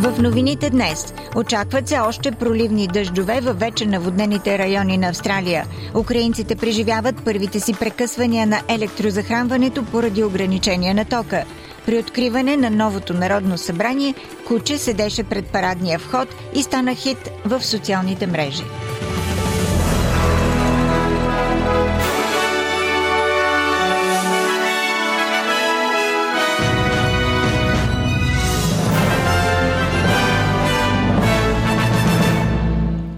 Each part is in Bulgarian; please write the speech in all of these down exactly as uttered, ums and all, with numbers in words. В новините днес очакват се още проливни дъждове във вече наводнените райони на Австралия. Украинците преживяват първите си прекъсвания на електрозахранването поради ограничения на тока. При откриване на новото народно събрание куче седеше пред парадния вход и стана хит в социалните мрежи.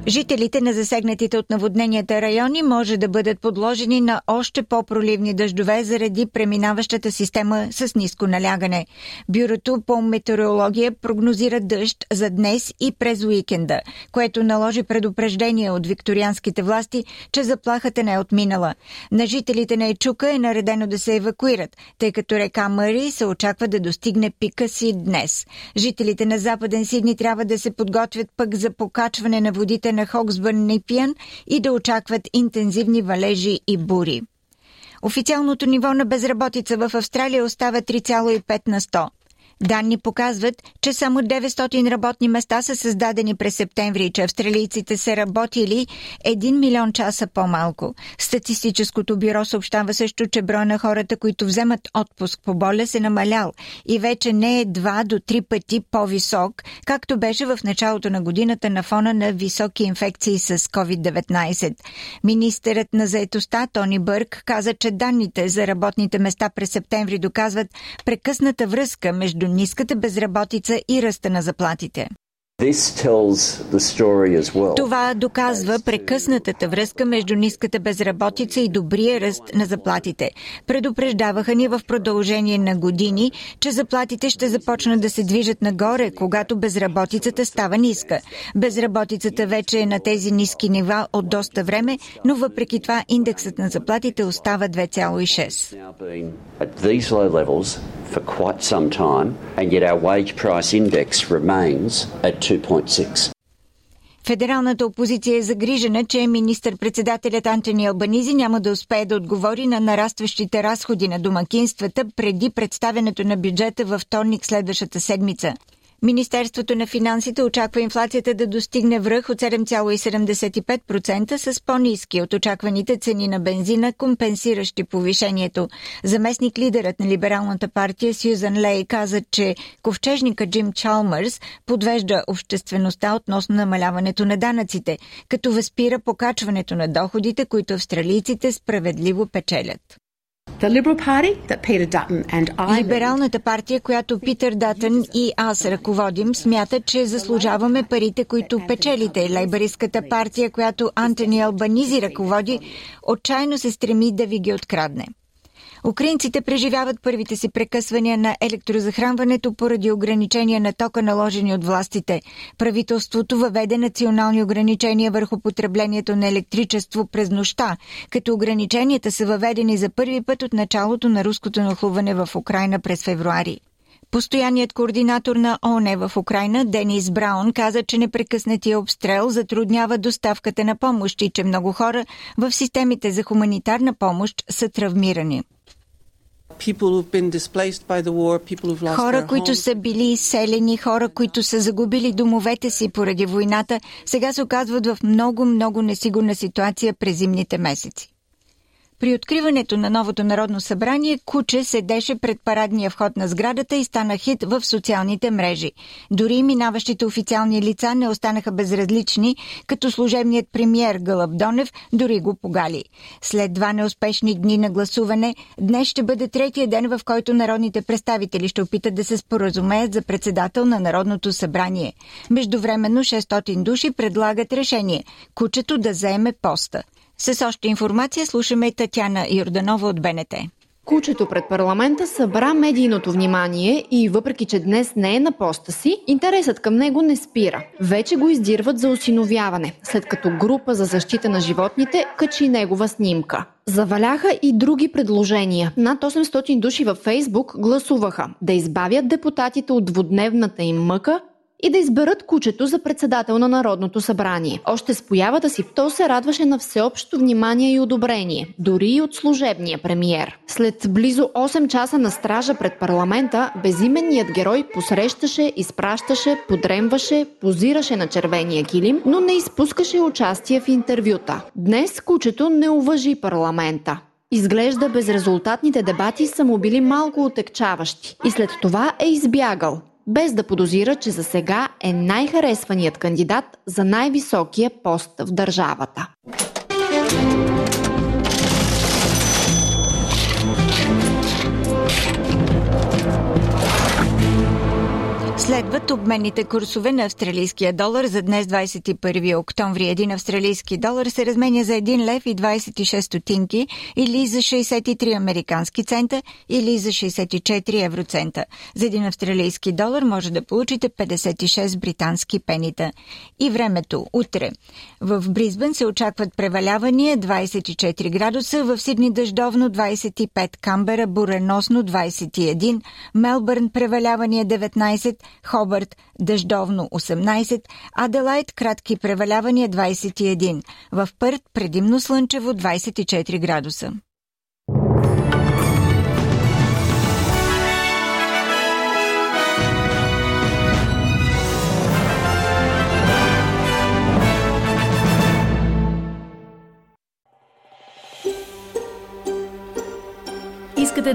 Жителите на засегнатите от наводненията райони може да бъдат подложени на още по-проливни дъждове заради преминаващата система с ниско налягане. Бюрото по метеорология прогнозира дъжд за днес и през уикенда, което наложи предупреждение от викторианските власти, че заплахата не е отминала. На жителите на Ечука е наредено да се евакуират, тъй като река Мари се очаква да достигне пика си днес. Жителите на Западен Сидни трябва да се подготвят пък за покачване на водите на на Хоксбърн и Пиън и да очакват интензивни валежи и бури. Официалното ниво на безработица в Австралия остава три цяло и пет на сто. Данни показват, че само деветстотин работни места са създадени през септември и че австралийците са работили един милион часа по-малко. Статистическото бюро съобщава също, че броя на хората, които вземат отпуск по болест, е намалял и вече не е два до три пъти по-висок, както беше в началото на годината на фона на високи инфекции с ковид деветнайсет. Министърът на заетостта Тони Бърк каза, че данните за работните места през септември доказват прекъсната връзка между ниската безработица и ръста на заплатите. Това доказва прекъснатата връзка между ниската безработица и добрия ръст на заплатите. Предупреждаваха ни в продължение на години, че заплатите ще започнат да се движат нагоре, когато безработицата става ниска. Безработицата вече е на тези ниски нива от доста време, но въпреки това индексът на заплатите остава две цяло и шест. For quite some time, and yet our wage price index remains at two point six. Федералната опозиция е загрижена, че министър-председателят Антъни Албанезе няма да успее да отговори на нарастващите разходи на домакинствата преди представянето на бюджета във вторник следващата седмица. Министерството на финансите очаква инфлацията да достигне връх от седем цяло седемдесет и пет процента с по-ниски от очакваните цени на бензина, компенсиращи повишението. Заместник лидерът на либералната партия Сьюзан Лей каза, че ковчежника Джим Чалмърс подвежда обществеността относно намаляването на данъците, като възпира покачването на доходите, които австралийците справедливо печелят. Либералната партия, която Питър Датън и аз ръководим, смята, че заслужаваме парите, които печелите. Лейбаристката партия, която Антъни Албанезе ръководи, отчаяно се стреми да ви ги открадне. Украинците преживяват първите си прекъсвания на електрозахранването поради ограничения на тока, наложени от властите. Правителството въведе национални ограничения върху потреблението на електричество през нощта, като ограниченията са въведени за първи път от началото на руското нахлуване в Украйна през февруари. Постоянният координатор на ООН в Украйна Денис Браун каза, че непрекъснатия обстрел затруднява доставката на помощ и че много хора в системите за хуманитарна помощ са травмирани. Хора, които са били изселени, хора, които са загубили домовете си поради войната, сега се оказват в много-много несигурна ситуация през зимните месеци. При откриването на новото народно събрание, куче седеше пред парадния вход на сградата и стана хит в социалните мрежи. Дори минаващите официални лица не останаха безразлични, като служебният премиер Гълъбдонев дори го погали. След два неуспешни дни на гласуване, днес ще бъде третия ден, в който народните представители ще опитат да се споразумеят за председател на Народното събрание. Междувременно шестстотин души предлагат решение – кучето да заеме поста. С още информация слушаме Татяна Йорданова от Бе Ен Те. Кучето пред парламента събра медийното внимание и въпреки, че днес не е на поста си, интересът към него не спира. Вече го издирват за осиновяване, след като група за защита на животните качи негова снимка. Заваляха и други предложения. Над осемстотин души във Фейсбук гласуваха да избавят депутатите от двудневната им мъка и да изберат кучето за председател на Народното събрание. Още с появата си то се радваше на всеобщо внимание и одобрение, дори и от служебния премиер. След близо осем часа на стража пред парламента, безименният герой посрещаше, изпращаше, подремваше, позираше на червения килим, но не изпускаше участие в интервюта. Днес кучето не уважи парламента. Изглежда безрезултатните дебати са му били малко отегчаващи и след това е избягал, без да подозира, че за сега е най-харесваният кандидат за най-високия пост в държавата. Следват обменните курсове на австралийския долар за днес двадесет и първи октомври. Един австралийски долар се разменя за един лев и двадесет и шест стотинки или за шейсет и три американски цента или за шейсет и четири евроцента. За един австралийски долар може да получите петдесет и шест британски пенита. И времето утре. В Бризбен се очакват превалявания двадесет и четири градуса, в Сидни дъждовно двадесет и пет, Камбера буреносно двадесет и един, Мелбърн превалявания деветнадесет, Хобърт дъждовно осемнадесет, Аделайд кратки превалявания двадесет и един, в Пърт предимно слънчево двадесет и четири градуса. Искате